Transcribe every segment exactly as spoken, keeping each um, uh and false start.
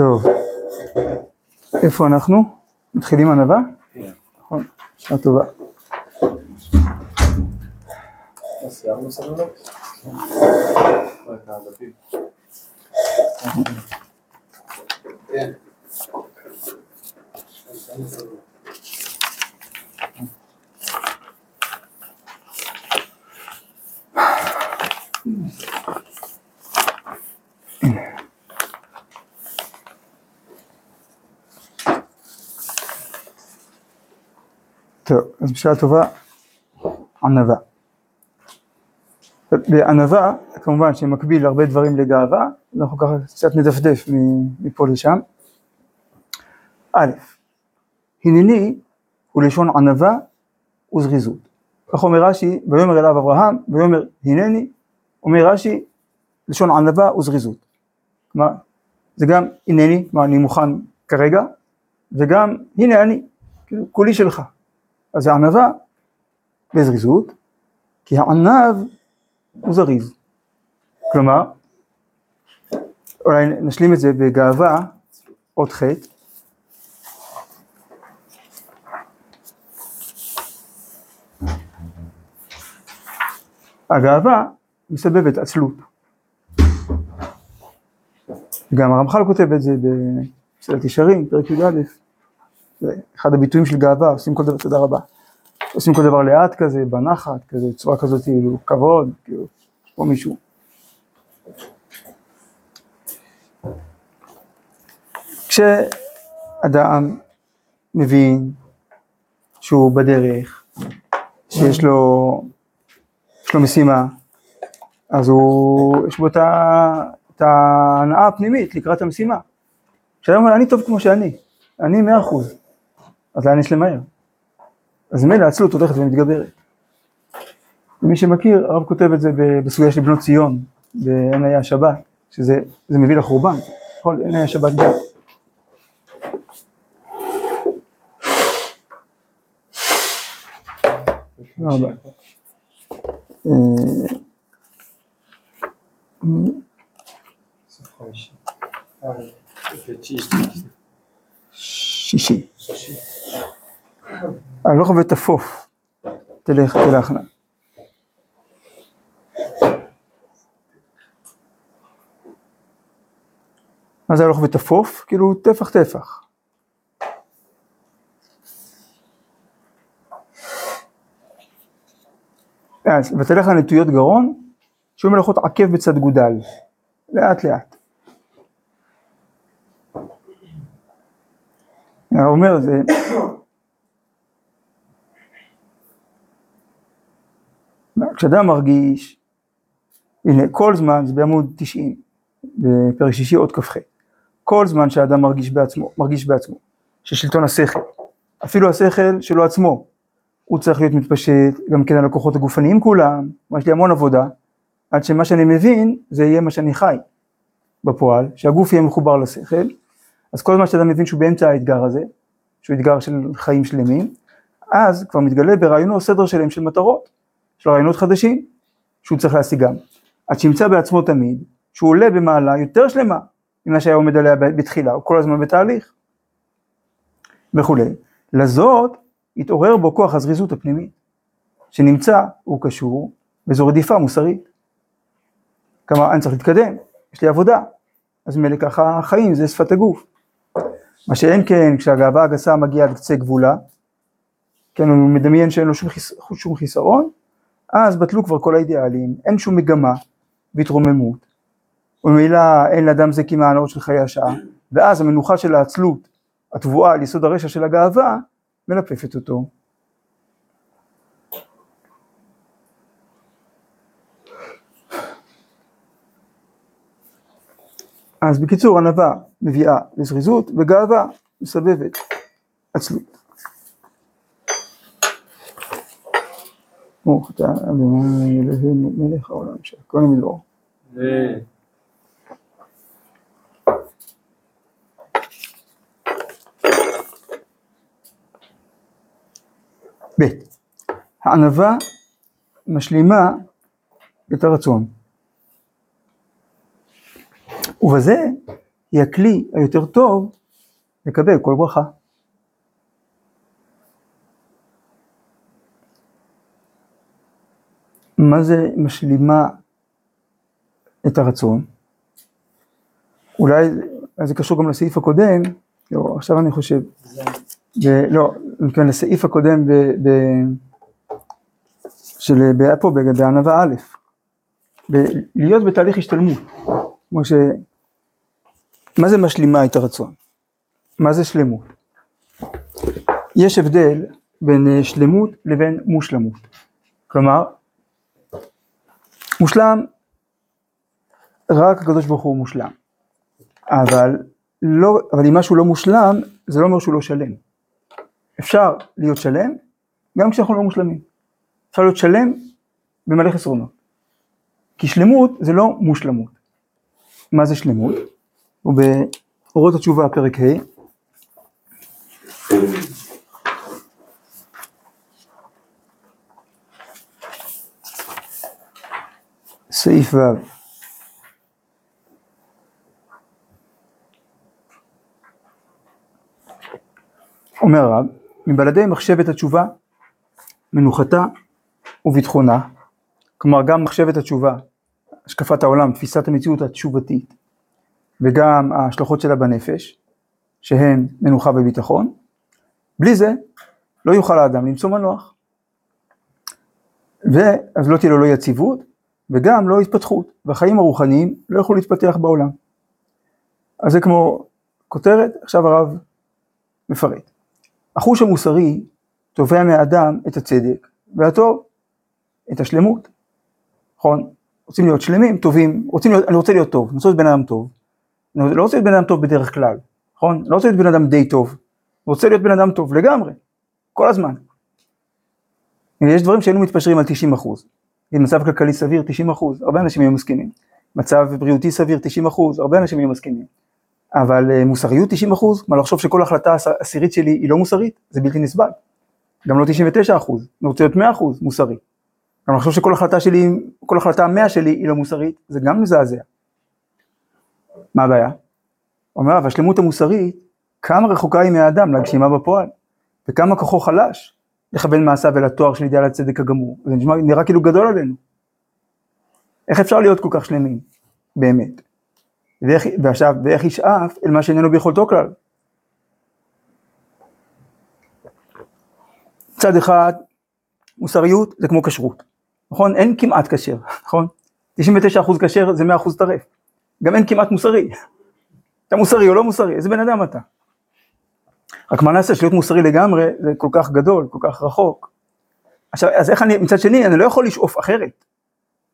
טוב, איפה אנחנו? מתחילים ענווה? כן. נכון, שעה טובה. סיימנו סלונות? כן. לא, את העדפים. כן. טוב, אז בשעה טובה, ענווה. בענווה, כמובן שמקביל הרבה דברים לגאווה, אנחנו ככה קצת נדפדף מפה לשם. א', הנני הוא לשון ענווה וזריזות. כך אומר רש"י, ויאמר אליו אברהם, ויאמר הנני, אומר רש"י, לשון ענווה וזריזות. כלומר, זה גם הנני, מה אני מוכן כרגע, וגם הנה אני, כאילו, כולי שלך. אז זה ענווה בזריזות, כי הענב הוא זריז. כלומר, אולי נשלים את זה בגאווה, עוד חטא. הגאווה מסבבת עצלות. גם הרמח"ל כותב את זה בפסילת ישרים, פרק י"א. אחד הביטויים של גאווה, עושים כל דבר, תודה רבה, עושים כל דבר לאט כזה, בנחת, כזה, צורה כזאת, כאילו, כבוד, כאילו, פה מישהו. כשאדם מבין שהוא בדרך, שיש לו, יש לו משימה, אז הוא, יש בו את ההנאה הפנימית לקראת המשימה. כשאדם אומר, אני טוב כמו שאני, אני מאה אחוז. אז לאן יש למהר? אז מילא העצלות הולכת ומתגברת. ומי שמכיר, הרב כותב את זה בסוגיה של בנות ציון, באין היה שבת, שזה מביא לחורבן, בכל אין היה שבת גם. שישי. הלוך ותפוף, תלך, תלכנה. מה זה הלוך ותפוף? כאילו תפח תפח. אז ותלכנה נטויות גרון, שהוא מלאכות עקב בצד גודל, לאט לאט. אני אומר זה, כשאדם מרגיש, הנה כל זמן, זה בעמוד תשעים, בפרק שישי עוד כ"ח, כל זמן שהאדם מרגיש בעצמו, מרגיש בעצמו, ששלטון השכל, אפילו השכל שלו עצמו, הוא צריך להיות מתפשט גם כן על הכוחות הגופניים כולם, יש לי המון עבודה, עד שמה שאני מבין, זה יהיה מה שאני חי בפועל, שהגוף יהיה מחובר לשכל, אז כל זמן שאדם מבין שהוא באמצע האתגר הזה, שהוא אתגר של חיים שלמים, אז כבר מתגלה ברעיונו סדר שלם של מטרות, של רעיונות חדשים, שהוא צריך להשיגם. עד שימצא בעצמו תמיד, שהוא עולה במעלה יותר שלמה, ממה שהיה עומד עליה בתחילה, או כל הזמן בתהליך, וכולי. לזאת, התעורר בו כוח הזריזות הפנימית, שנמצא, הוא קשור, וזו רדיפה מוסרית. כמה, אני צריך להתקדם, יש לי עבודה, אז מלא ככה החיים, זה שפת הגוף. מה שאין כן, כשהגאווה הגסה מגיעה עד קצה גבולה, כן, הוא מדמיין שאין לו שום, חיס, שום חיסרון, אז בטלו כבר כל האידיאלים, אין שום מגמה והתרוממות, ומילה אין לאדם זה כמעט הנאות של חיי השעה, ואז המנוחה של העצלות, התבואה על יסוד הרשע של הגאווה, מלפפת אותו. אז בקיצור, ענווה מביאה לזריזות, וגאווה מסבבת עצלות. ברוך אתה אדוני אלוהינו מלך העולם שהכל נהיה. ב' הענווה משלימה את הרצון. ובזה היא הכלי היותר טוב לקבל כל ברכה. מה זה משלימה את הרצון? אולי זה קשור גם לסעיף הקודם, לא, עכשיו אני חושב, ב- לא, מכיוון לסעיף הקודם ב- ב- של פה בענווה א', ב- להיות בתהליך השתלמות, כמו ש... מה זה משלימה את הרצון? מה זה שלמות? יש הבדל בין שלמות לבין מושלמות. כלומר, מושלם, רק הקדוש ברוך הוא מושלם. אבל לא, אבל אם משהו לא מושלם, זה לא אומר שהוא לא שלם. אפשר להיות שלם, גם כשאנחנו לא מושלמים. אפשר להיות שלם במלא חסרונות. כי שלמות זה לא מושלמות. מה זה שלמות? ובאורות התשובה הפרק ה' סעיף ו' אומר רב, מבלעדי מחשבת התשובה, מנוחתה וביטחונה, כלומר גם מחשבת התשובה, השקפת העולם, תפיסת המציאות התשובתית, וגם ההשלכות שלה בנפש, שהן מנוחה וביטחון, בלי זה לא יוכל האדם למצוא מנוח, ואז לא תהיה לו לא יציבות, וגם לא התפתחות, והחיים הרוחניים לא יכולו להתפתח בעולם. אז זה כמו כותרת, עכשיו הרב מפרט. החוש המוסרי תובע מהאדם את הצדק, והטוב, את השלמות. נכון? רוצים להיות שלמים, טובים, רוצים להיות, אני רוצה להיות טוב, אני רוצה להיות בן אדם טוב, אני לא רוצה להיות בן אדם טוב בדרך כלל, נכון? אני לא רוצה להיות בן אדם די טוב, אני רוצה להיות בן אדם טוב לגמרי, כל הזמן. יש דברים שהיינו מתפשרים על תשעים אחוז, מצב כלכלי סביר תשעים אחוז, הרבה אנשים היו מסכימים, מצב בריאותי סביר תשעים אחוז, הרבה אנשים היו מסכימים, אבל מוסריות תשעים אחוז, מה לחשוב שכל החלטה עשירית שלי היא לא מוסרית, זה בלתי נסבל, גם לא תשעים ותשעה אחוז, אני רוצה להיות מאה אחוז מוסרי, גם לחשוב שכל החלטה שלי, כל החלטה מאה שלי היא לא מוסרית, זה גם מזעזע. מה הבעיה? אומר, והשלמות המוסרית, כמה רחוקה היא מהאדם להגשימה בפועל, וכמה כוחו חלש, לכוון מעשיו אל התואר של אידיאל הצדק הגמור, זה נשמע, נראה כאילו גדול עלינו. איך אפשר להיות כל כך שלמים, באמת? ואיך, ועכשיו, ואיך ישאף אל מה שאיננו ביכולתו כלל? צד אחד, מוסריות זה כמו כשרות, נכון? אין כמעט כשר, נכון? תשעים ותשעה אחוז כשר זה מאה אחוז טרף. גם אין כמעט מוסרי. אתה מוסרי או לא מוסרי, איזה בן אדם אתה. רק מה נעשה, שלהיות מוסרי לגמרי, זה כל כך גדול, כל כך רחוק. עכשיו, אז איך אני, מצד שני, אני לא יכול לשאוף אחרת.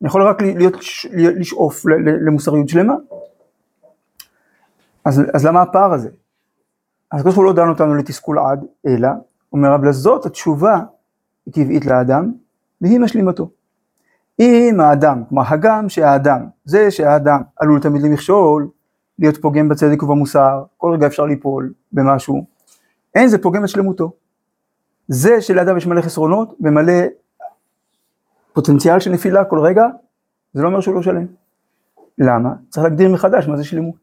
אני יכול רק להיות, לשאוף למוסריות שלמה. אז, אז למה הפער הזה? אז ככה הוא לא דן אותנו לתסכול עד, אלא, אומר רב, לזאת התשובה היא טבעית לאדם, והיא משלימתו. אם האדם, כלומר הגם שהאדם, זה שהאדם עלול תמיד למכשול, להיות פוגם בצדק ובמוסר, כל רגע אפשר ליפול במשהו, אין זה פוגם את שלמותו. זה שלאדם יש מלא חסרונות ומלא פוטנציאל שנפילה כל רגע, זה לא אומר שהוא לא שלם. למה? צריך להגדיר מחדש מה זה שלמות.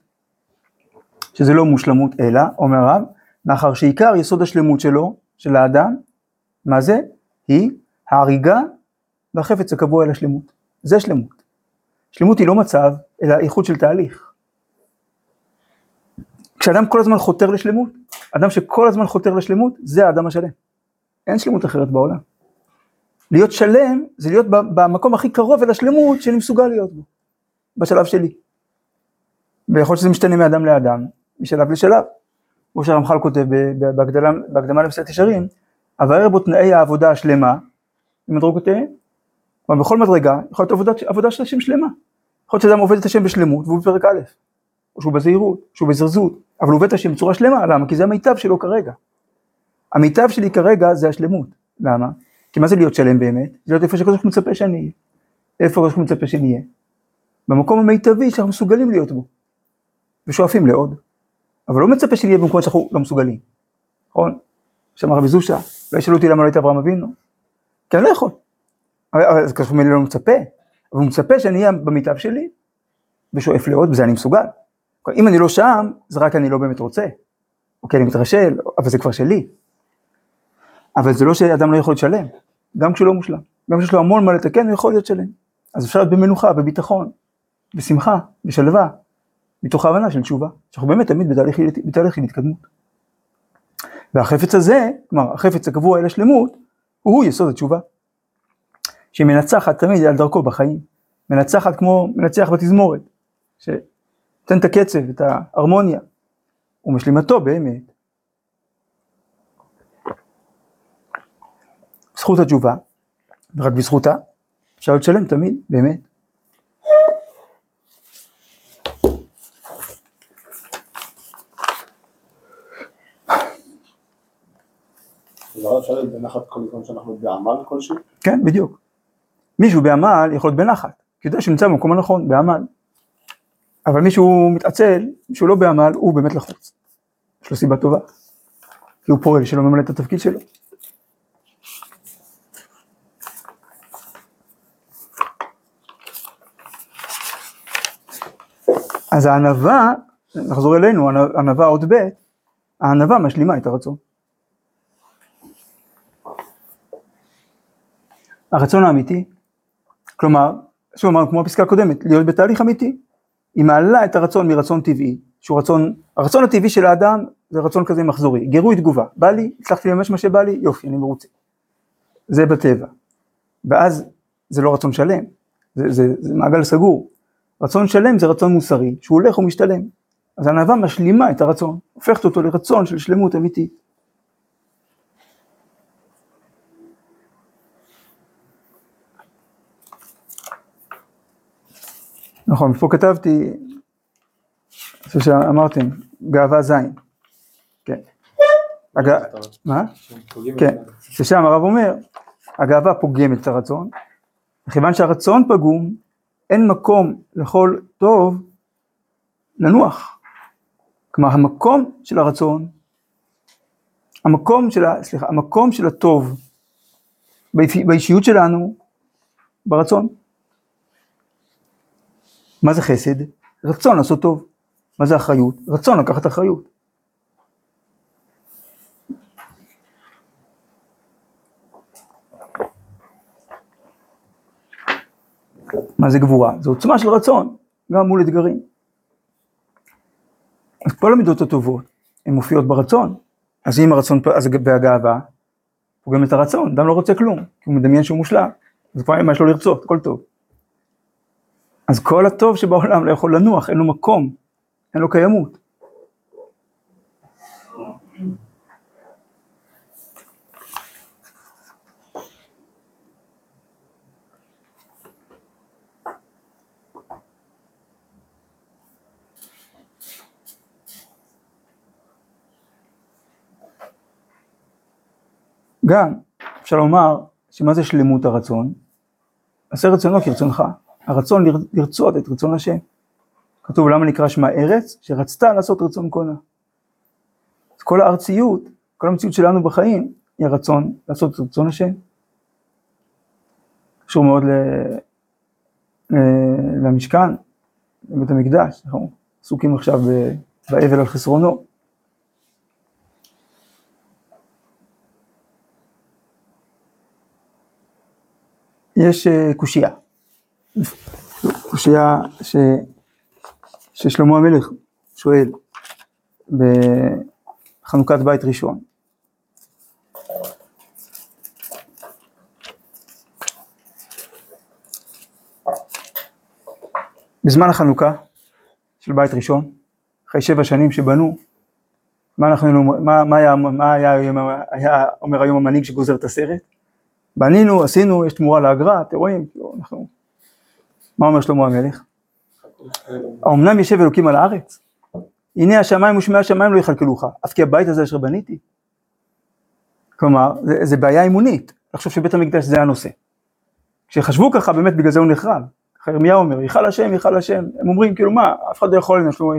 שזה לא מושלמות אלא, אומר רב, מאחר שעיקר יסוד השלמות שלו, של האדם, מה זה? היא ההריגה, והחפץ הקבוע אל השלמות. זה שלמות. שלמות היא לא מצב, אלא איחוד של תהליך. כשאדם כל הזמן חותר לשלמות, אדם שכל הזמן חותר לשלמות, זה האדם השלם. אין שלמות אחרת בעולם. להיות שלם, זה להיות במקום הכי קרוב אל השלמות, שאני מסוגל להיות בו, בשלב שלי. ויכול שזה משתנה מאדם לאדם, משלב לשלב. כמו שהרמח"ל כותב בהקדמה למסילת ישרים, אבל בו תנאי העבודה השלמה, במדרגותיהם, אבל בכל מדרגה, יכול להיות עבודה, עבודה של השם שלמה. יכול להיות שאדם עובד את השם בשלמות, והוא בפרק א', או שהוא בזהירות, שהוא בזרזות, אבל הוא עובד את השם בצורה שלמה, למה? כי זה המיטב שלו כרגע. המיטב שלי כרגע זה השלמות, למה? כי מה זה להיות שלם באמת? זה להיות איפה שכזו שמצפה שאני אהיה. איפה שכזו שמצפה שאני אהיה? במקום המיטבי שאנחנו מסוגלים להיות בו, ושואפים לעוד. אבל לא מצפה שאני אהיה במקום שאנחנו לא מסוגלים. נכון? שם הרבי זושה, לא ישאלו אותי למה לא הייתה אברהם אבינו. כי אני לא יכול. אבל ככה הוא לא מצפה, אבל הוא מצפה שאני אהיה במיטב שלי, ושואף לעוד, וזה אני מסוגל. אם אני לא שם, זה רק אני לא באמת רוצה. אוקיי, אני מתרשל, אבל זה כבר שלי. אבל זה לא שאדם לא יכול להיות שלם, גם כשהוא לא מושלם. גם כשיש לו המון מה לתקן, הוא יכול להיות שלם. אז אפשר להיות במנוחה, בביטחון, בשמחה, בשלווה, מתוך ההבנה של תשובה, שאנחנו באמת תמיד בתהליך, בתהליך עם התקדמות. והחפץ הזה, כלומר, החפץ הקבוע אל השלמות, הוא יסוד התשובה, שמנצחת תמיד על דרכו בחיים, מנצחת כמו מנצח בתזמורת, שתן את הקצב, את ההרמוניה, ומשלימתו באמת. בזכות התשובה, ורק בזכותה, אפשר לשלם תמיד, באמת. לא אפשר להיות בנחת כל יום שאנחנו בעמל כלשהו? כן, בדיוק. מישהו בעמל יכול להיות בנחת, כי יודע שנמצא במקום הנכון, בעמל. אבל מישהו מתעצל, מישהו לא בעמל, הוא באמת לחוץ. יש לו סיבה טובה. כי הוא פועל שלא ממלא את התפקיד שלו. אז הענווה, נחזור אלינו, הענווה עוד ב', הענווה משלימה את הרצון. הרצון האמיתי, כלומר, שוב אמרנו כמו הפסקה הקודמת, להיות בתהליך אמיתי, היא מעלה את הרצון מרצון טבעי, שהוא רצון, הרצון הטבעי של האדם זה רצון כזה מחזורי, גירוי תגובה, בא לי, הצלחתי לממש מה שבא לי, יופי, אני מרוצה. זה בטבע. ואז זה לא רצון שלם, זה, זה, זה מעגל סגור. רצון שלם זה רצון מוסרי, שהוא הולך ומשתלם. אז הענווה משלימה את הרצון, הופכת אותו לרצון של שלמות אמיתית. נכון, פה כתבתי, זה שאמרתם, גאווה זין. כן. מה? כן, ששם הרב אומר, הגאווה פוגמת את הרצון, מכיוון שהרצון פגום, אין מקום לכל טוב לנוח. כלומר, המקום של הרצון, המקום של, סליחה, המקום של הטוב, באישיות שלנו, ברצון. מה זה חסד? רצון לעשות טוב. מה זה אחריות? רצון לקחת אחריות. מה זה גבורה? זו עוצמה של רצון, גם מול אתגרים. אז כל המידות הטובות, הן מופיעות ברצון. אז אם הרצון, אז בהגאווה, הוא גם את הרצון, דם לא רוצה כלום, כי הוא מדמיין שהוא מושלם. אז כבר מה יש לו לרצות, הכל טוב. אז כל הטוב שבעולם לא יכול לנוח, אין לו מקום, אין לו קיימות. גם אפשר לומר שמה זה שלמות הרצון? עשה רצונו כרצונך. הרצון לרצות את רצון השם. כתוב למה נקרא שמה ארץ? שרצתה לעשות רצון קונה. אז כל הארציות, כל המציאות שלנו בחיים, היא הרצון לעשות את רצון השם. קשור מאוד ל... למשכן, לבית המקדש, אנחנו עסוקים עכשיו באבל על חסרונו. יש קושיה. קושיה ש... ששלמה המלך שואל בחנוכת בית ראשון. בזמן החנוכה של בית ראשון, אחרי שבע שנים שבנו, מה, אנחנו, מה, מה, היה, מה היה, היה אומר היום המנהיג שגוזר את הסרט? בנינו, עשינו, יש תמורה לאגרה, אתם רואים? אנחנו... מה אומר שלמה המלך? האומנם ישב אלוקים על הארץ? הנה השמיים ושמי השמיים לא יחלקלוך, אף כי הבית הזה אשר בניתי. כלומר, זה, זה בעיה אמונית, לחשוב שבית המקדש זה הנושא. כשחשבו ככה, באמת בגלל זה הוא נחרב. ירמיה אומר, יחל השם, יחל השם. הם אומרים, כאילו מה, אף אחד לא יכול לנו, שלמה,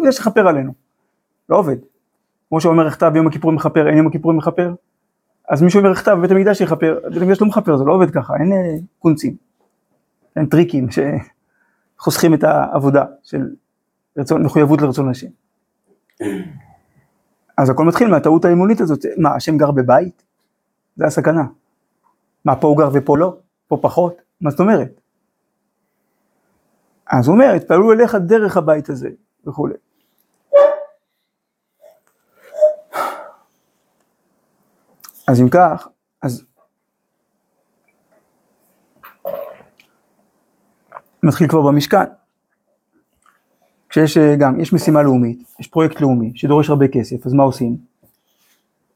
בגלל שחפר עלינו. לא עובד. כמו שאומר הכתב, יום הכיפורים מחפר, אין יום הכיפורים מחפר. אז מישהו אומר כתב, בית המקדש יחפר, בית המקדש לא מחפר, זה לא עובד ככה, אין קונצים, אין טריקים שחוסכים את העבודה של רצון, מחויבות לרצון השם. אז הכל מתחיל מהטעות האמונית הזאת, מה, השם גר בבית? זה הסכנה. מה, פה הוא גר ופה לא? פה פחות? מה זאת אומרת? אז הוא אומר, התפעלו אליך דרך הבית הזה, וכו'. אז אם כך, אז מתחיל כבר במשכן. כשיש גם, יש משימה לאומית, יש פרויקט לאומי שדורש הרבה כסף, אז מה עושים?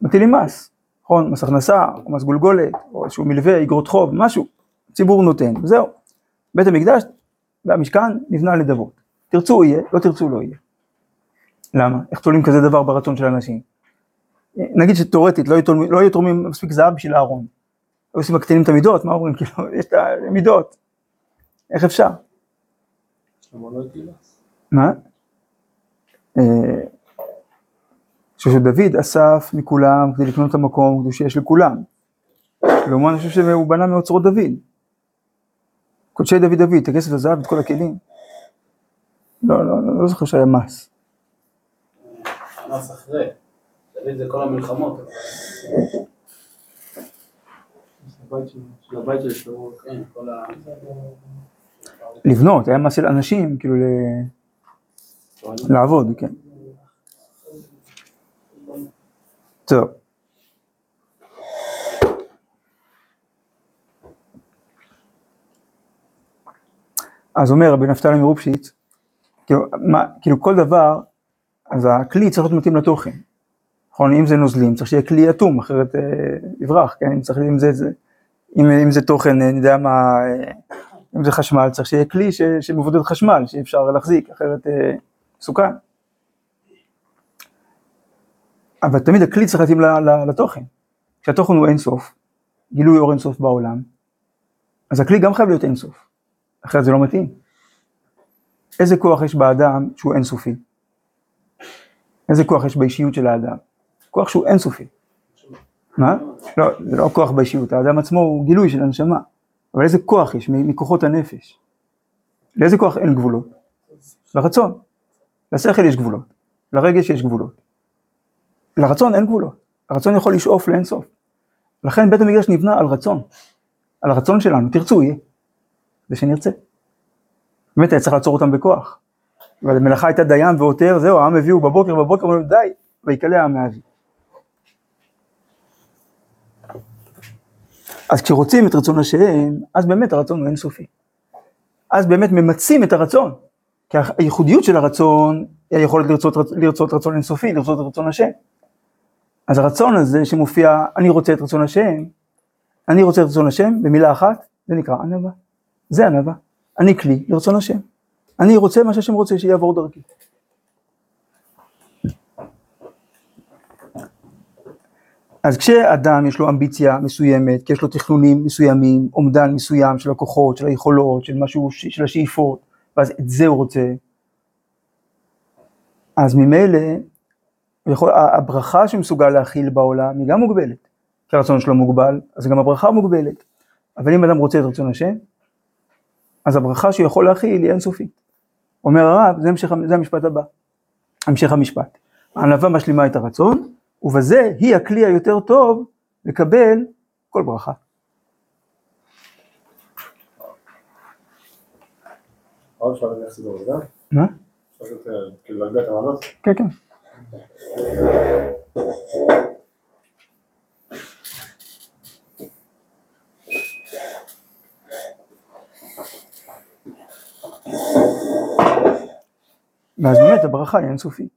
מטילים מס, נכון? מס הכנסה, או מס גולגולת, או איזשהו מלווה, אגרות חוב, משהו, ציבור נותן, זהו. בית המקדש והמשכן נבנה לדבות. תרצו יהיה, לא תרצו לא יהיה. למה? איך תולים כזה דבר ברצון של אנשים? נגיד שתיאורטית, לא היו תורמים מספיק זהב בשביל הארון. היו עושים מקטינים את המידות, מה אומרים? כאילו, יש את המידות. איך אפשר? מה? שדוד אסף מכולם כדי לקנות את המקום כדי שיש לכולם. כלומר, אני חושב שהוא בנה מאוצרות דוד. קודשי דוד דוד, את הכסף הזהב, את כל הכלים. לא, לא, לא זוכר שהיה מס. מס אחרי. דוד זה כל המלחמות. של הבית של שלו, כן, כל ה... לבנות, היה מס של אנשים, כאילו ל... לעבוד, כן. טוב. אז אומר רבי נפתלי מרופשיץ, כאילו, מה, כאילו כל דבר, אז הכלי צריך להיות מתאים לתוכן. נכון, אם זה נוזלים, צריך שיהיה כלי אטום, אחרת אה, יברח, כן, אם צריך, אם זה, זה, אם, אם זה תוכן, אני יודע מה, אם זה חשמל, צריך שיהיה כלי ש, שמבודד חשמל, שאפשר להחזיק, אחרת אה, סוכן. אבל תמיד הכלי צריך להתאים לתוכן. כשהתוכן הוא אינסוף, גילוי אור אינסוף בעולם, אז הכלי גם חייב להיות אינסוף, אחרת זה לא מתאים. איזה כוח יש באדם שהוא אינסופי? איזה כוח יש באישיות של האדם? כוח שהוא אינסופי. מה? לא, זה לא כוח באישיות, האדם עצמו הוא גילוי של הנשמה. אבל איזה כוח יש מכוחות הנפש? לאיזה כוח אין גבולות? לרצון. לשכל יש גבולות, לרגש יש גבולות. לרצון אין גבולות, הרצון יכול לשאוף לאינסוף. לכן בית המקדש נבנה על רצון, על הרצון שלנו, תרצו יהיה, זה שנרצה. באמת היה צריך לעצור אותם בכוח. אבל המלאכה הייתה דיין ועותר, זהו, העם הביאו בבוקר, בבוקר, אבל די, ויקלה העם מהביא. אז כשרוצים את רצון השם, אז באמת הרצון הוא אינסופי. אז באמת ממצים את הרצון, כי הייחודיות של הרצון היא היכולת לרצות, לרצות רצון אינסופי, לרצות רצון השם. אז הרצון הזה שמופיע, אני רוצה את רצון השם, אני רוצה את רצון השם, במילה אחת, זה נקרא ענווה. זה ענווה, אני כלי לרצון השם. אני רוצה מה שהשם רוצה שיעבור דרכי. אז כשאדם יש לו אמביציה מסוימת, כי יש לו תכנונים מסוימים, אומדן מסוים של הכוחות, של היכולות, של משהו, של השאיפות, ואז את זה הוא רוצה, אז ממילא, יכול, הברכה שמסוגל להכיל בעולם היא גם מוגבלת. כי הרצון שלו מוגבל, אז גם הברכה מוגבלת. אבל אם אדם רוצה את רצון השם, אז הברכה שהוא יכול להכיל היא אינסופית. אומר הרב, זה, המשך, זה המשפט הבא, המשך המשפט. הענווה משלימה את הרצון, ובזה היא הכלי היותר טוב לקבל כל ברכה. עוד שאלה אני אעשה בעבודה? מה? שאלה כאילו להגביע את המעלות? כן, כן. ואז באמת הברכה היא אינסופית.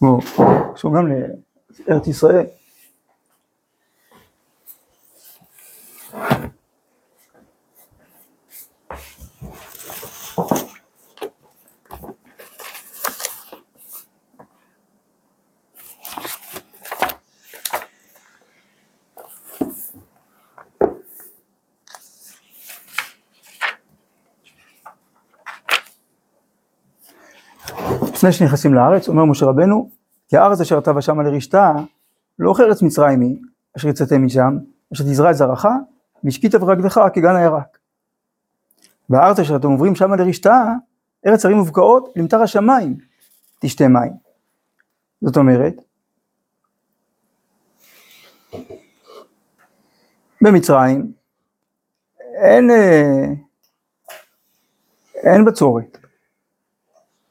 בואו, עכשיו גם לארץ ישראל. לפני שנכנסים לארץ, אומר משה רבנו, כי הארץ אשר אתה ושמה לרשתה, לא ארץ מצרים היא, אשר יצאתם משם, שתזרע את זרעך, והשקית ברגלך כגן הירק. והארץ שאתם עוברים שמה לרשתה, ארץ הרים ובקעות, למטר השמיים, תשתה מים. זאת אומרת, במצרים, אין, אין בצורת.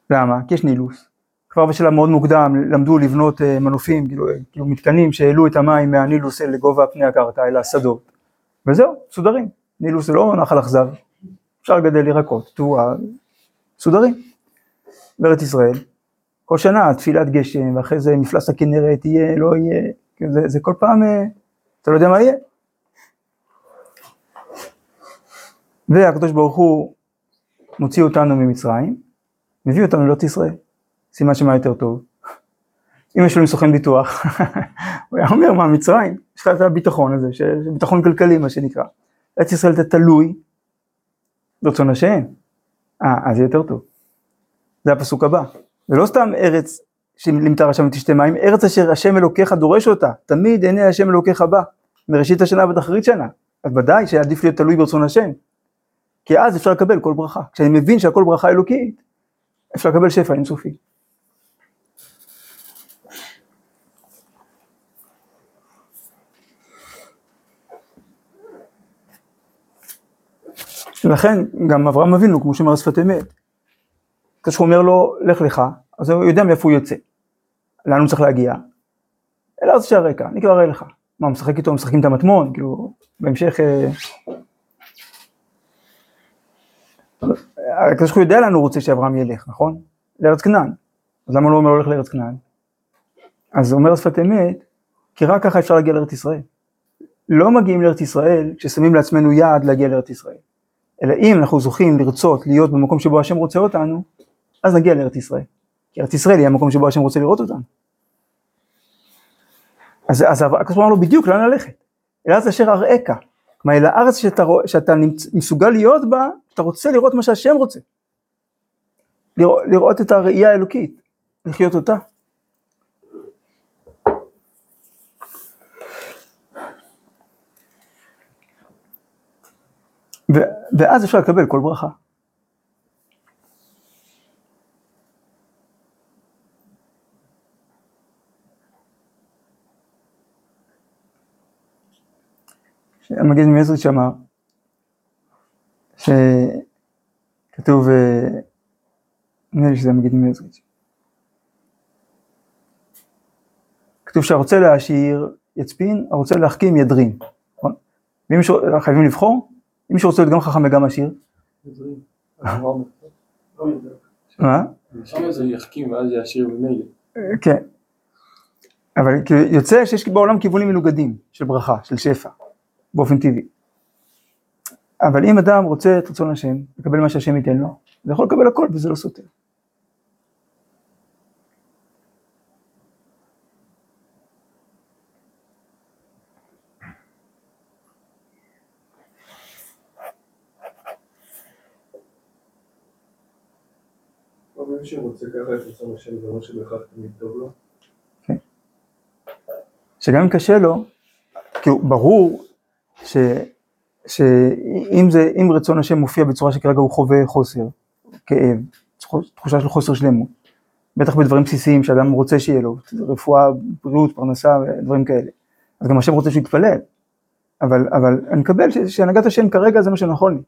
למה? כי יש נילוס. כבר בשלב מאוד מוקדם למדו לבנות מנופים, כאילו, כאילו מתקנים שהעלו את המים מהנילוס לגובה פני הקרקע, אל השדות. וזהו, סודרים. נילוס זה לא נחל אכזב. אפשר לגדל ירקות, תבואה, סודרים. בארץ ישראל, כל שנה תפילת גשם, ואחרי זה מפלס הכנרת יהיה, לא יהיה, זה, זה כל פעם, אתה לא יודע מה יהיה. והקדוש ברוך הוא מוציא אותנו ממצרים, מביא אותנו לארץ ישראל. סימן שמה יותר טוב. אם יש לו עם סוכן ביטוח, הוא היה אומר, מה, מצרים? יש לך את הביטחון הזה, ביטחון כלכלי, מה שנקרא. ארץ ישראל אתה תלוי, רצון השם. אה, אז זה יותר טוב. זה הפסוק הבא. ולא סתם ארץ שלמטר השם תשתה מים, ארץ אשר השם אלוקיך דורש אותה. תמיד עיני השם אלוקיך בא, מראשית השנה ועד אחרית שנה. אז ודאי שעדיף להיות תלוי ברצון השם. כי אז אפשר לקבל כל ברכה. כשאני מבין שהכל ברכה אלוקית, אפשר לקבל שפע אינסופי. ולכן גם אברהם אבינו, כמו שאמר שפת אמת, כשהוא אומר לו, לך לך, אז הוא יודע מאיפה הוא יוצא. לאן הוא צריך להגיע? אלא אז שהרקע, אני כבר אראה לך. מה, משחק איתו, משחקים את המטמון, כאילו, בהמשך... הקדוש הוא יודע לנו רוצה שאברהם ילך, נכון? לארץ כנען. אז למה לא אומר הולך לארץ כנען? אז אומר שפת אמת, כי רק ככה אפשר להגיע לארץ ישראל. לא מגיעים לארץ ישראל כששמים לעצמנו יעד להגיע לארץ ישראל. אלא אם אנחנו זוכים לרצות להיות במקום שבו השם רוצה אותנו, אז נגיע לארץ ישראל. כי ארץ ישראל היא המקום שבו השם רוצה לראות אותנו. אז, אז הקדוש אמר לו בדיוק לאן ללכת. אלא אז אשר אראך. כלומר, אל הארץ שאתה, שאתה מסוגל להיות בה, אתה רוצה לראות מה שהשם רוצה. לראות, לראות את הראייה האלוקית, לחיות אותה. ו, ואז אפשר לקבל כל ברכה. המגן ממזריץ' אמר, שכתוב, נראה לי שזה המגן ממזריץ'. כתוב שהרוצה להשאיר יצפין, הרוצה להחכים ידרים. חייבים לבחור, אם מישהו רוצה להיות גם חכם וגם עשיר. ידרים, לא יודע. מה? שם זה יחכים ואז יעשיר במילא. כן, אבל יוצא שיש בעולם כיוונים מנוגדים של ברכה, של שפע. באופן טבעי. אבל אם אדם רוצה את רצון השם, לקבל מה שהשם ייתן לו, זה יכול לקבל הכל וזה לא סותר. אבל מי שרוצה ככה את רצון השם, זה לא שבכך תמיד טוב לו? כן. שגם אם קשה לו, כי הוא ברור, ש, שאם זה, אם רצון השם מופיע בצורה שכרגע הוא חווה חוסר, כאב, תחושה של חוסר שלמות, בטח בדברים בסיסיים שאדם רוצה שיהיה לו, רפואה, בריאות, פרנסה, דברים כאלה. אז גם השם רוצה שיתפלל, אבל, אבל אני מקבל ש, שהנהגת השם כרגע זה מה שנכון לי,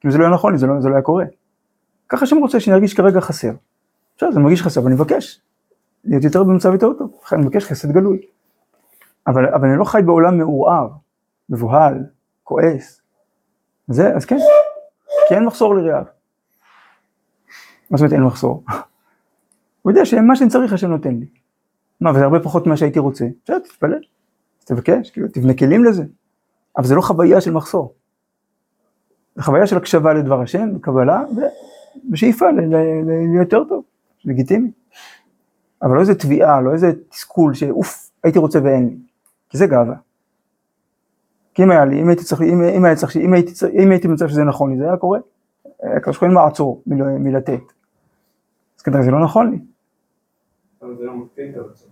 כי אם זה לא היה נכון לי, זה לא, זה לא היה קורה. ככה השם רוצה שנרגיש כרגע חסר. עכשיו, זה מרגיש חסר, אבל אני מבקש, להיות יותר במצב יותר טוב, אני מבקש חסד גלוי. אבל, אבל אני לא חי בעולם מעורער, מבוהל, כועס, זה, אז כן, כי אין מחסור לרעב. מה זאת אומרת אין מחסור? הוא יודע שמה שאני צריך השם נותן לי. מה, וזה הרבה פחות מה שהייתי רוצה. בסדר, תתפלא, תבקש, כאילו, תבנה כלים לזה. אבל זה לא חוויה של מחסור. זה חוויה של הקשבה לדבר השם, בקבלה, ובשאיפה ליותר טוב, לגיטימי. אבל לא איזה תביעה, לא איזה תסכול שאוף, הייתי רוצה ואין לי, כי זה גאווה. כי אם היה לי, אם הייתי צריך, אם, אם היה צריך, אם הייתי, אם הייתי מצב שזה נכון לי, זה היה קורה. הקדוש ברוך הוא מעצור מלתת. אז כנראה זה לא נכון לי. אבל זה לא מפתיע את הרצון.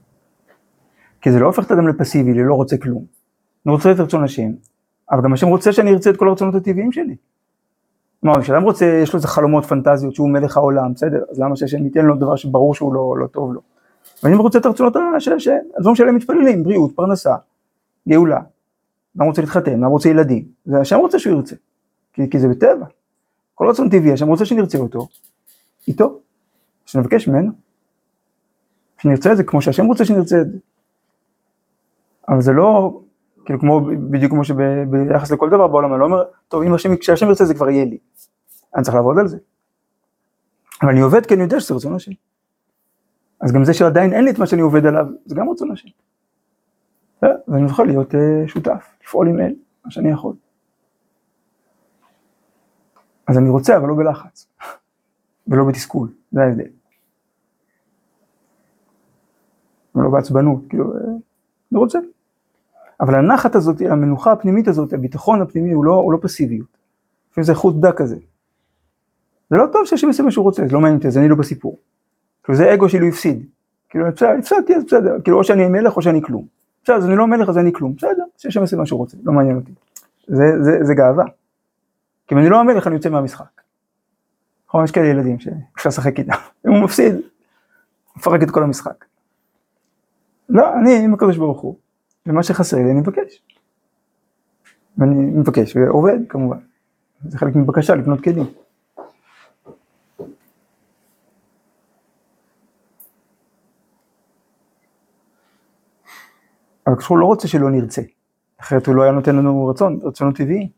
כי זה לא הופך את אדם לפסיבי, ללא רוצה כלום. אני רוצה את רצון השם, אבל גם השם רוצה שאני ארצה את כל הרצונות הטבעיים שלי. כלומר, כשאדם רוצה, יש לו איזה חלומות פנטזיות, שהוא מלך העולם, בסדר? אז למה שהשם ייתן לו דבר שברור שהוא לא, לא טוב לו? ואני רוצה את הרצונות שהדברים שלהם מתפללים, בריאות, פרנסה, גאולה. למה רוצה להתחתן? למה רוצה ילדים? זה השם רוצה שהוא ירצה, כי, כי זה בטבע. כל רצון טבעי, השם רוצה שנרצה אותו, איתו, שנבקש ממנו. שנרצה את זה כמו שהשם רוצה שנרצה את זה. אבל זה לא, כאילו כמו, בדיוק כמו שביחס לכל דבר בעולם, אני לא אומר, טוב, אם השם, כשהשם ירצה זה כבר יהיה לי. אני צריך לעבוד על זה. אבל אני עובד כי אני יודע שזה רצון השם. אז גם זה שעדיין אין לי את מה שאני עובד עליו, זה גם רצון השם. ואני מבחר להיות שותף, לפעול עם אל, מה שאני יכול. אז אני רוצה, אבל לא בלחץ, ולא בתסכול, זה ההבדל. ולא בעצבנות, כאילו, אני רוצה. אבל הנחת הזאת, המנוחה הפנימית הזאת, הביטחון הפנימי, הוא לא, הוא לא פסיביות. לפעמים זה חוט דק כזה. זה לא טוב שהשם עושה מה שהוא רוצה, זה לא מעניין אותי, אז אני לא בסיפור. כאילו זה אגו שלי הפסיד. כאילו, הפסדתי, אז בסדר. כאילו, או שאני מלך או שאני כלום. בסדר, אז אני לא מלך, אז אני כלום. בסדר, שהשם עושה מה שהוא רוצה, לא מעניין אותי. זה, זה, זה גאווה. כי אם אני לא המלך, אני יוצא מהמשחק. נכון, יש כאלה ילדים שאפשר לשחק איתם. אם הוא מפסיד, מפרק את כל המשחק. לא, אני עם הקדוש ברוך הוא, ומה שחסר לי, אני מבקש. ואני מבקש, ועובד כמובן. זה חלק מבקשה לבנות כלים. אבל כשהוא לא רוצה שלא נרצה, אחרת הוא לא היה נותן לנו רצון, רצונות טבעיים.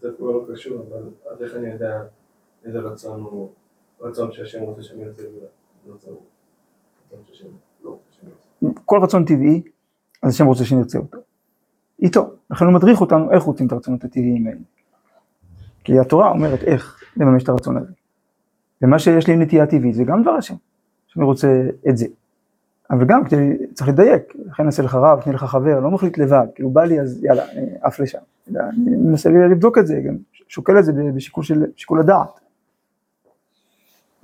זה כבר לא קשור, אבל עד איך אני יודע איזה רצון הוא, רצון שהשם רוצה שאני רוצה לרצון, רצון שהשם לא רוצה שאני רוצה. כל רצון טבעי, אז השם רוצה שנרצה אותו. איתו, לכן הוא מדריך אותנו איך רוצים את הרצונות הטבעיים האלה. כי התורה אומרת איך לממש את הרצון הזה. ומה שיש לי נטייה טבעית זה גם דבר השם, שאני רוצה את זה. אבל גם צריך לדייק, לכן נעשה לך רב, תני לך חבר, לא מחליט לבד, כאילו בא לי אז יאללה, אני אף לשם. אני מנסה לבדוק את זה, גם שוקל את זה בשיקול הדעת.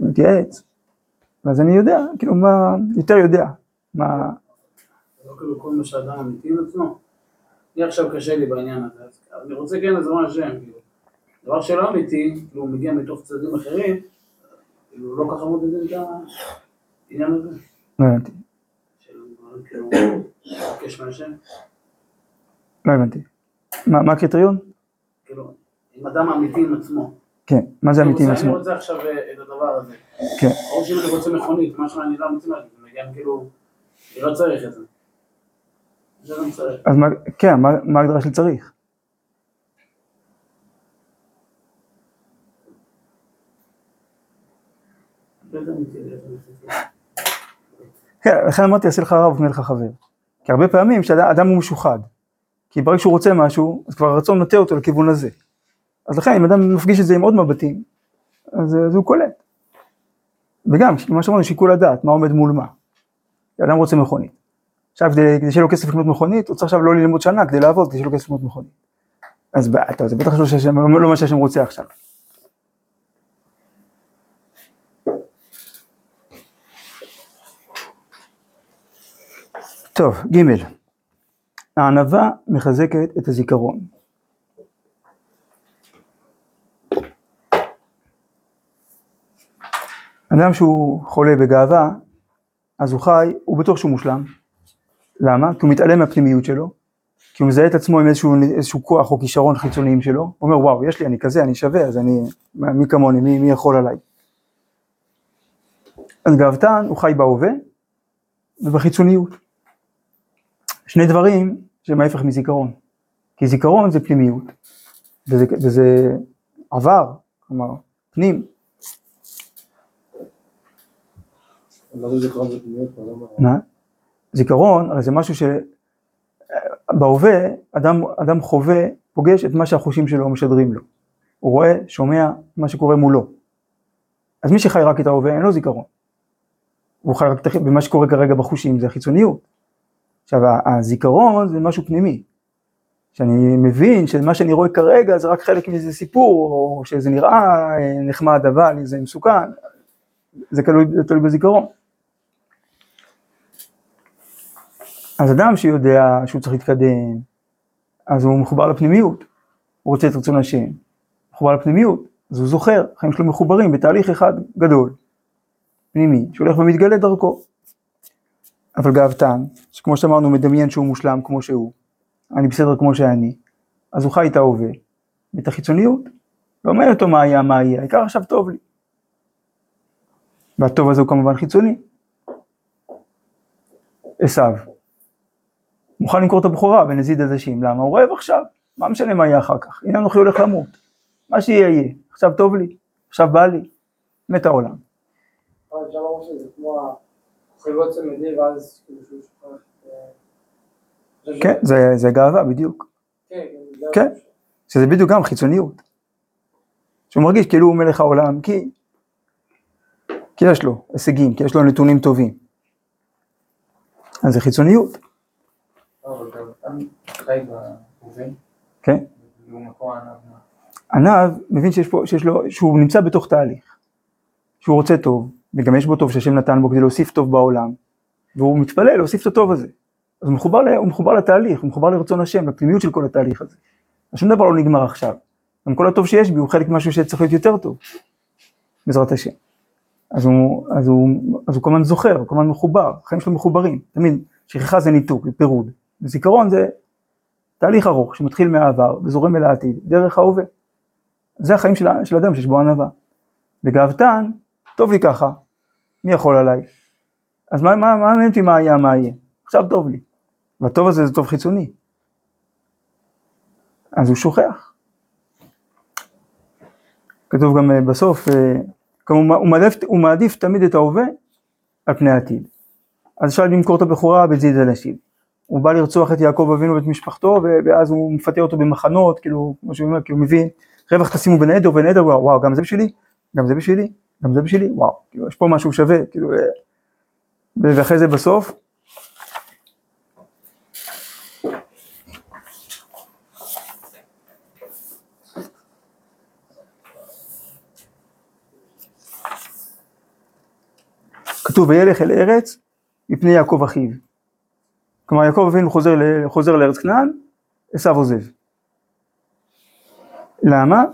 אני מתייעץ. ואז אני יודע, כאילו מה, יותר יודע, מה... זה לא כאילו כל מה שאדם אמיתי לעצמו. אני עכשיו קשה לי בעניין הזה, אז אני רוצה כן לזרוע השם, כאילו. דבר שלא אמיתי, כאילו הוא מגיע מתוך צדדים אחרים, כאילו לא ככה מודד את העניין הזה. לא הבנתי. כאילו, מבקש מהשם? לא הבנתי. מה הקריטריון? כאילו, עם אדם האמיתי עם עצמו. כן, מה זה אמיתי עם עצמו? אני רוצה עכשיו את הדבר הזה. כן. או שאם אני רוצה מכונית, משהו אני לא מצליח, זה מגיע כאילו, אני לא צריך את זה. זה לא צריך. אז כן, מה הגדרה של צריך? זה אמיתי, זה אמיתי. כן, לכן אמרתי, עשה לך רב ותנה לך חבר. כי הרבה פעמים שאדם הוא משוחד. כי ברגע שהוא רוצה משהו, אז כבר הרצון נוטה אותו לכיוון הזה. אז לכן, אם אדם מפגיש את זה עם עוד מבטים, אז, אז הוא קולט. וגם, מה שאמרנו, שיקול הדעת, מה עומד מול מה. אדם רוצה מכונית. עכשיו, כדי, כדי שיהיה לו כסף לקנות מכונית, הוא צריך עכשיו לא ללמוד שנה כדי לעבוד, כדי שיהיה לו כסף לקנות מכונית. אז אתה, זה בטח שהשם, לא מה שהשם רוצה עכשיו. טוב, ג' הענווה מחזקת את הזיכרון. אדם שהוא חולה בגאווה, אז הוא חי, הוא בטוח שהוא מושלם. למה? כי הוא מתעלם מהפנימיות שלו, כי הוא מזהה את עצמו עם איזשהו, איזשהו כוח או כישרון חיצוניים שלו, הוא אומר וואו, יש לי, אני כזה, אני שווה, אז אני, מי כמוני, מי, מי יכול עליי. אז גאוותן, הוא חי בהווה ובחיצוניות. שני דברים שהם ההפך מזיכרון, כי זיכרון זה פנימיות, וזה, וזה עבר, כלומר, פנים. זיכרון, הרי זה משהו שבהווה, אדם, אדם חווה, פוגש את מה שהחושים שלו משדרים לו. הוא רואה, שומע, מה שקורה מולו. אז מי שחי רק את ההווה, אין לו זיכרון. הוא חי רק במה שקורה כרגע בחושים, זה החיצוניות. עכשיו, הזיכרון זה משהו פנימי, שאני מבין שמה שאני רואה כרגע זה רק חלק מאיזה סיפור, או שזה נראה נחמד אבל, זה מסוכן, זה תלוי בזיכרון. אז אדם שיודע שהוא צריך להתקדם, אז הוא מחובר לפנימיות, הוא רוצה את רצון השם, מחובר לפנימיות, אז הוא זוכר, החיים שלו מחוברים בתהליך אחד גדול, פנימי, שהולך ומתגלה דרכו. אבל גאוותן, שכמו שאמרנו, מדמיין שהוא מושלם כמו שהוא, אני בסדר כמו שאני, אז הוא חי את ההווה, ואת החיצוניות, ואומר אותו מה היה, מה היה, העיקר עכשיו טוב לי. והטוב הזה הוא כמובן חיצוני. עשיו, מוכן למכור את הבכורה בנזיד עדשים, למה? הוא רעב עכשיו, מה משנה מה יהיה אחר כך? הנה אנוכי הולך למות, מה שיהיה יהיה, עכשיו טוב לי, עכשיו בא לי, מת העולם. אבל אפשר לומר שזה כמו החולות צמדי ואז כאילו שהוא שוכח. כן, זה גאווה בדיוק. כן, שזה בדיוק גם חיצוניות. שהוא מרגיש כאילו הוא מלך העולם, כי יש לו הישגים, כי יש לו נתונים טובים. אז זה חיצוניות. אבל אני חי בהווה. כן. והוא מקור ענב. ענב מבין שיש לו, שהוא נמצא בתוך תהליך. שהוא רוצה טוב, וגם יש בו טוב שהשם נתן בו כדי להוסיף טוב בעולם. והוא מתפלל להוסיף את הטוב הזה. אז הוא מחובר לתהליך, הוא מחובר לרצון השם, לפנימיות של כל התהליך הזה. אז שום דבר לא נגמר עכשיו. גם כל הטוב שיש בי הוא חלק משהו שצריך להיות יותר טוב. בעזרת השם. אז הוא, אז הוא, אז הוא כמובן זוכר, הוא כמובן מחובר, החיים שלו מחוברים, תמיד שכחה זה ניתוק, זה פירוד, וזיכרון זה תהליך ארוך שמתחיל מהעבר וזורם אל העתיד, דרך ההווה. זה החיים של, של אדם שיש בו ענווה. בגאוותן, טוב לי ככה, מי יכול עליי? אז מה, מה, מה נהנתי מה היה, מה יהיה? עכשיו טוב לי. והטוב הזה זה טוב חיצוני. אז הוא שוכח. כתוב גם בסוף, כמובן, הוא מעדיף, הוא מעדיף תמיד את ההווה על פני העתיד. אז אפשר למכור את הבכורה בנזיד עדשים. הוא בא לרצוח את יעקב אבינו ואת משפחתו, ואז הוא מפטר אותו במחנות, כאילו, כמו שהוא אומר, כאילו מבין, רווח תשימו בין עדר ובין עדר, וואו, וואו, גם זה בשבילי, גם זה בשבילי, גם זה בשבילי, וואו, כאילו, יש פה משהו שווה, כאילו, ואחרי זה בסוף. כתוב וילך אל ארץ מפני יעקב אחיו. כלומר יעקב אבינו חוזר, חוזר לארץ כנען, עשיו עוזב. למה?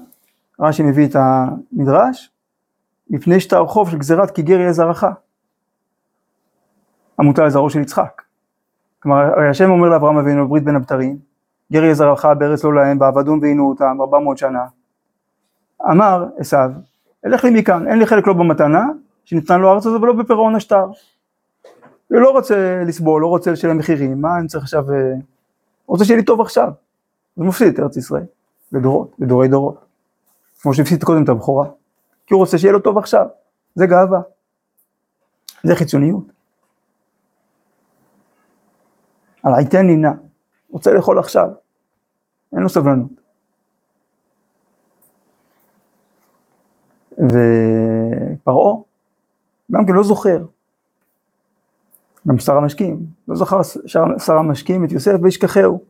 רש"י מביא את המדרש, מפני שטר חוב של גזירת כי גר יהיה זרעך. המוטל על זרעו של יצחק. כלומר השם אומר לאברהם אבינו ברית בין הבתרים, גר יהיה זרעך בארץ לא להם, בעבדון ועינו אותם ארבע מאות שנה. אמר עשיו, אלך לי מכאן, אין לי חלק לא במתנה, שניתן לו ארץ הזה ולא בפירעון השטר. הוא לא רוצה לסבול, לא רוצה לשלם מחירים, מה אני צריך עכשיו, רוצה שיהיה לי טוב עכשיו. זה מפסיד את ארץ ישראל, לדורות, לדורי דורות. כמו שהפסיד קודם את הבכורה. כי הוא רוצה שיהיה לו טוב עכשיו, זה גאווה. זה חיצוניות. על הייתן נינה, רוצה לאכול עכשיו, אין לו סבלנות. ופרעה, גם כן לא זוכר, גם שר המשקים, לא זוכר שר המשקים את יוסף וישכחהו.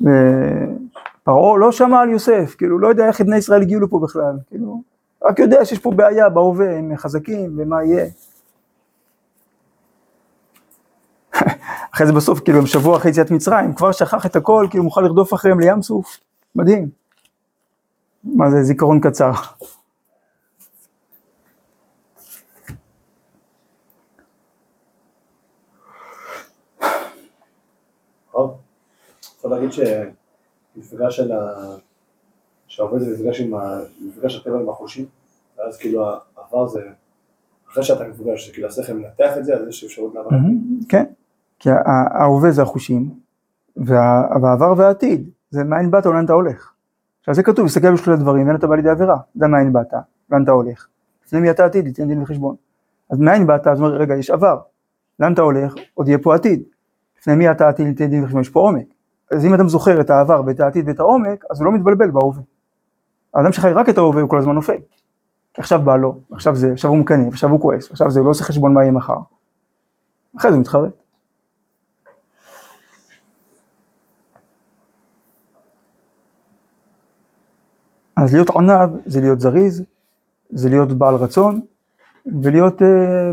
ופרעה לא שמע על יוסף, כאילו לא יודע איך בני ישראל הגיעו לפה בכלל, כאילו, רק יודע שיש פה בעיה בהווה, הם חזקים ומה יהיה. אחרי זה בסוף, כאילו הם שבוע אחרי יציאת מצרים, כבר שכח את הכל, כאילו מוכן לרדוף אחריהם לים סוף, מדהים. מה זה זיכרון קצר. אני יכול להגיד שהמפגש של העובד זה מפגש עם הטבע עם החושים, ואז כאילו העבר זה, אחרי שאתה מפגש, כאילו השכל מנתח את זה, אז יש אפשרות לעבר. כן, כי העובד זה החושים, והעבר והעתיד, זה מאין באת או לאן אתה הולך. עכשיו זה כתוב, הסתכל בשביל הדברים, ואין אתה בא לידי עבירה, זה מאין באת, לאן אתה הולך. לפני מי אתה עתיד, תן דין וחשבון. אז מאין באת, אז אומר, רגע, יש עבר, לאן אתה הולך, עוד יהיה פה עתיד. לפני מי אתה עתיד, תן דין וחשבון, יש פה עומק. אז אם אדם זוכר את העבר ואת העתיד ואת העומק, אז הוא לא מתבלבל בהווה. האדם שחי רק את ההווה הוא כל הזמן נופל. עכשיו בא לו, עכשיו זה, עכשיו הוא מקנף, עכשיו הוא כועס, עכשיו זה, הוא לא עושה חשבון מה יהיה מחר. אחרי זה הוא מתחרט. אז להיות ענב זה להיות זריז, זה להיות בעל רצון, ולהיות uh,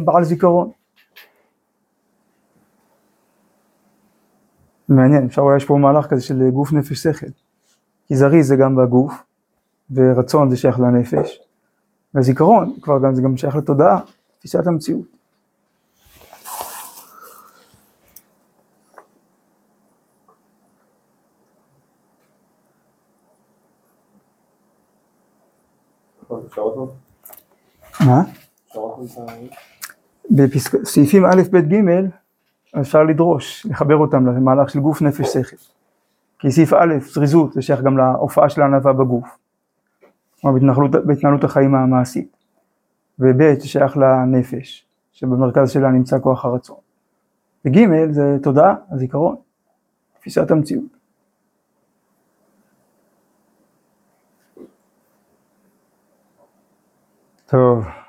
בעל זיכרון. מעניין, אפשר אולי יש פה מהלך כזה של גוף נפש שכל. כי זריז זה גם בגוף, ורצון זה שייך לנפש, והזיכרון כבר גם זה גם שייך לתודעה, תפיסת המציאות. מה? בסעיפים א' ב' ג' אפשר לדרוש, לחבר אותם למהלך של גוף נפש שכל. כי סעיף א', זריזות, זה שייך גם להופעה של הענווה בגוף. כלומר, בהתנהלות החיים המעשית. וב' זה שייך לנפש, שבמרכז שלה נמצא כוח הרצון. וג' זה תודעה, הזיכרון, תפיסת המציאות. טוב.